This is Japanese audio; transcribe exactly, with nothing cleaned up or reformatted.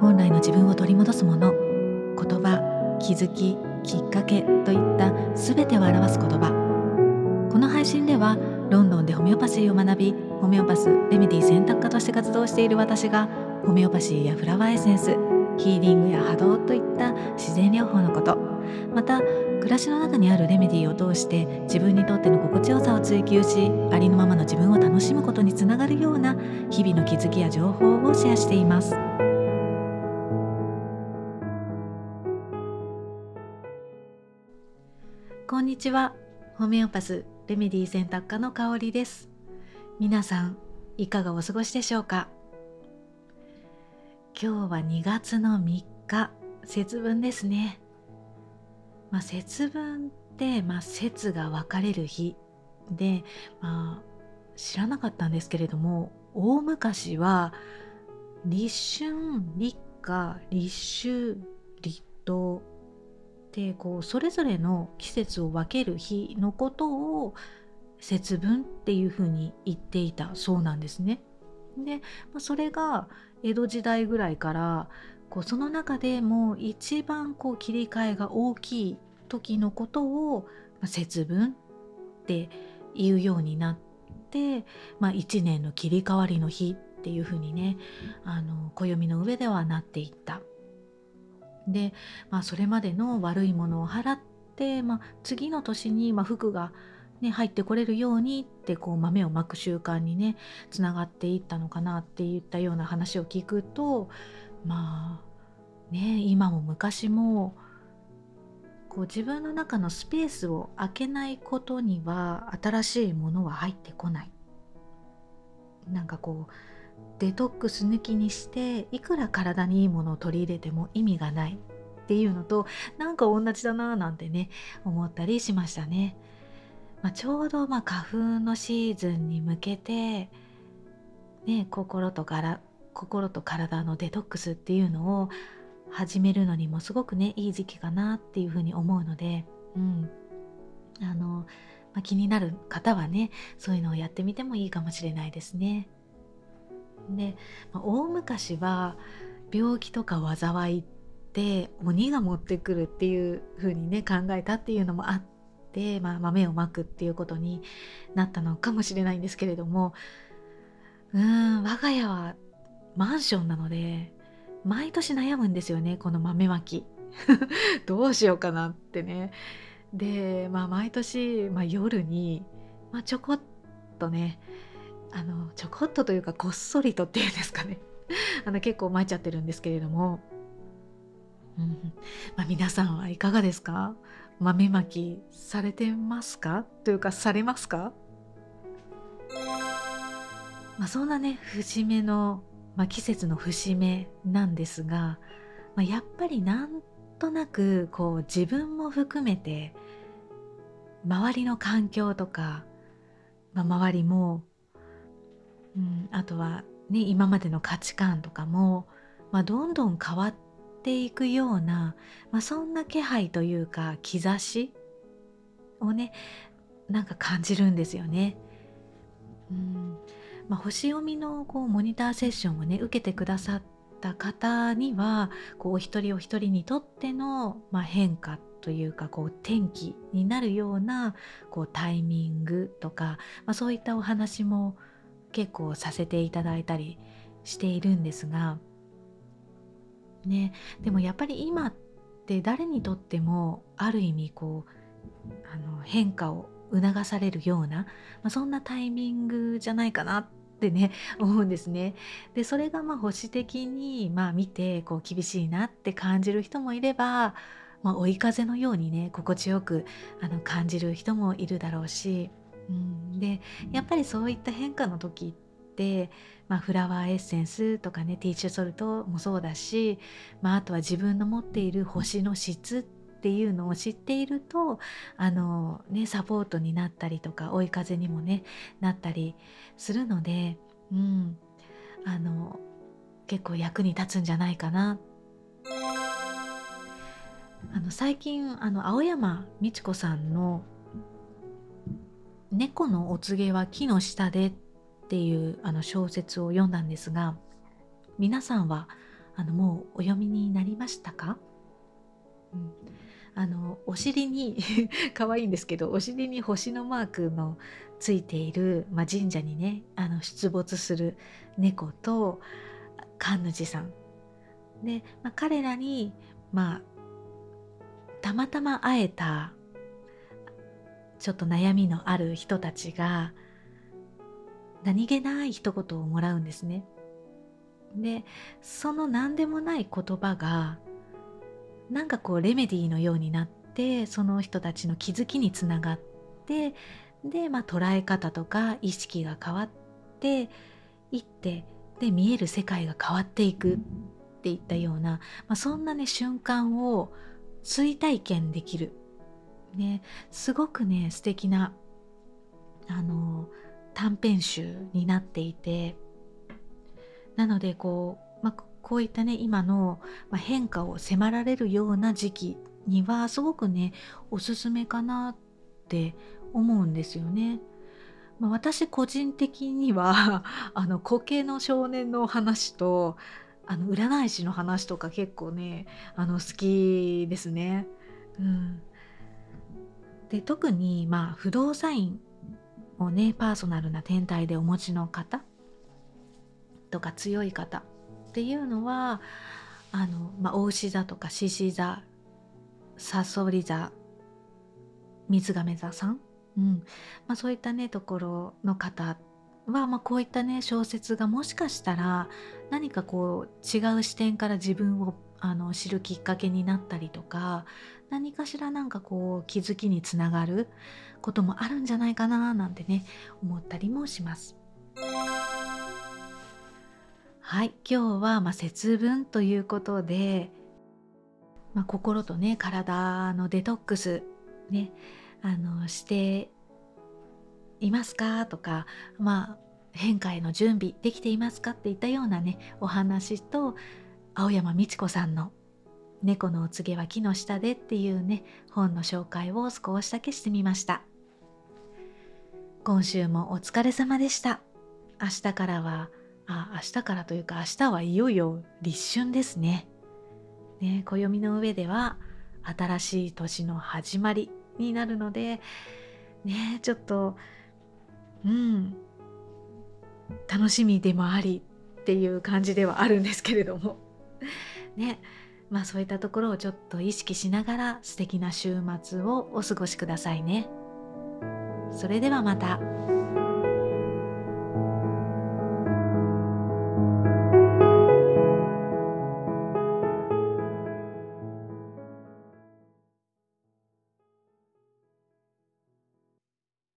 本来の自分を取り戻すもの、言葉、気づき、きっかけといった全てを表す言葉。この配信ではロンドンでホメオパシーを学び、ホメオパスレメディ選択科として活動している私が、ホメオパシーやフラワーエッセンス、ヒーリングや波動といった自然療法のこと、また暮らしの中にあるレメディを通して自分にとっての心地よさを追求し、ありのままの自分を楽しむことにつながるような日々の気づきや情報をシェアしています。こんにちは、ホメオパスレメディ選択科の香りです。皆さんいかがお過ごしでしょうか。今日はにがつのみっか、節分ですね。まあ、節分って、まあ、節が分かれる日で、まあ、知らなかったんですけれども、大昔は立春、立夏、立秋、立冬ってこうそれぞれの季節を分ける日のことを節分っていうふうに言っていたそうなんですね。で、まあ、それが江戸時代ぐらいからこうその中でも一番こう切り替えが大きい時のことを節分って言うようになって、まあ、いちねんの切り替わりの日っていうふうにね、あの暦の上ではなっていった。で、まあ、それまでの悪いものを払って、まあ、次の年にまあ福が、ね、入ってこれるようにってこう豆をまく習慣にねつながっていったのかなっていったような話を聞くと、まあね、今も昔もこう自分の中のスペースを空けないことには新しいものは入ってこない。なんかこうデトックス抜きにしていくら体にいいものを取り入れても意味がないっていうのとなんか同じだななんてね思ったりしましたね。まあ、ちょうどまあ花粉のシーズンに向けて、ね、心とから心と体のデトックスっていうのを始めるのにもすごくねいい時期かなっていうふうに思うので、うんあのまあ、気になる方はねそういうのをやってみてもいいかもしれないですね。で、まあ、大昔は病気とか災いって鬼が持ってくるっていうふうにね考えたっていうのもあって、で、まあ、豆をまくっていうことになったのかもしれないんですけれども、うーん我が家はマンションなので毎年悩むんですよね、この豆まきどうしようかなってね。で、まあ、毎年、まあ、夜に、まあ、ちょこっとねあのちょこっとというかこっそりとっていうんですかねあの結構まいちゃってるんですけれども、うんまあ、皆さんはいかがですか。豆まきされてますかというかされますか。まあ、そんなね節目の、まあ、季節の節目なんですが、まあ、やっぱりなんとなくこう自分も含めて周りの環境とか、まあ、周りも、うん、あとはね今までの価値観とかも、まあ、どんどん変わってていくような、まあ、そんな気配というか兆しをねなんか感じるんですよね。うん、まあ、星読みのこうモニターセッションをね受けてくださった方にはこうお一人お一人にとっての、まあ、変化というかこう転機になるようなこうタイミングとか、まあ、そういったお話も結構させていただいたりしているんですがね、でもやっぱり今って誰にとってもある意味こうあの変化を促されるような、まあ、そんなタイミングじゃないかなってね思うんですね。でそれがまあ保守的に、まあ、見てこう厳しいなって感じる人もいれば、まあ、追い風のようにね心地よくあの感じる人もいるだろうし、うん、でやっぱりそういった変化の時ってでまあ、フラワーエッセンスとかねティッシュソルトもそうだし、まあ、あとは自分の持っている星の質っていうのを知っているとあの、ね、サポートになったりとか追い風にも、ね、なったりするので、うん、あの結構役に立つんじゃないかな。あの最近あの青山美智子さんの「猫のお告げは木の下で」っていうあの小説を読んだんですが、皆さんはあのもうお読みになりましたか？うん、あのお尻に可愛いんですけど、お尻に星のマークのついている、まあ、神社にねあの出没する猫と神主さんで、まあ、彼らに、まあ、たまたま会えたちょっと悩みのある人たちが何気ない一言をもらうんですね。で、その何でもない言葉がなんかこうレメディーのようになって、その人たちの気づきにつながって、で、まあ、捉え方とか意識が変わっていって、で見える世界が変わっていくっていったような、まあ、そんなね瞬間を追体験できる、ね、すごくね素敵なあの短編集になっていて、なのでこう、まあ、こういったね今の変化を迫られるような時期にはすごくねおすすめかなって思うんですよね。まあ、私個人的にはあの固形の少年の話とあの占い師の話とか結構ねあの好きですね。うん、で特に、まあ、不動産院をねパーソナルな天体でお持ちの方とか強い方っていうのはあの、まあ、お牛座とか獅子座、さそり座、水亀座さん、うんまあ、そういったねところの方は、まあ、こういったね小説がもしかしたら何かこう違う視点から自分をあの知るきっかけになったりとか、何かしらなんかこう気づきにつながることもあるんじゃないかななんてね思ったりもします。はい、今日はまあ節分ということで、まあ、心とね体のデトックスねあのしていますかとか、まあ、変化への準備できていますかっていったようなねお話と、青山美智子さんの「猫のお告げは木の下で」っていうね本の紹介を少しだけしてみました。今週もお疲れ様でした。明日からはあ明日からというか明日はいよいよ立春ですね。ね、暦の上では新しい年の始まりになるのでね、ちょっとうん、楽しみでもありっていう感じではあるんですけれどもね、まあそういったところをちょっと意識しながら素敵な週末をお過ごしくださいね。それではまた。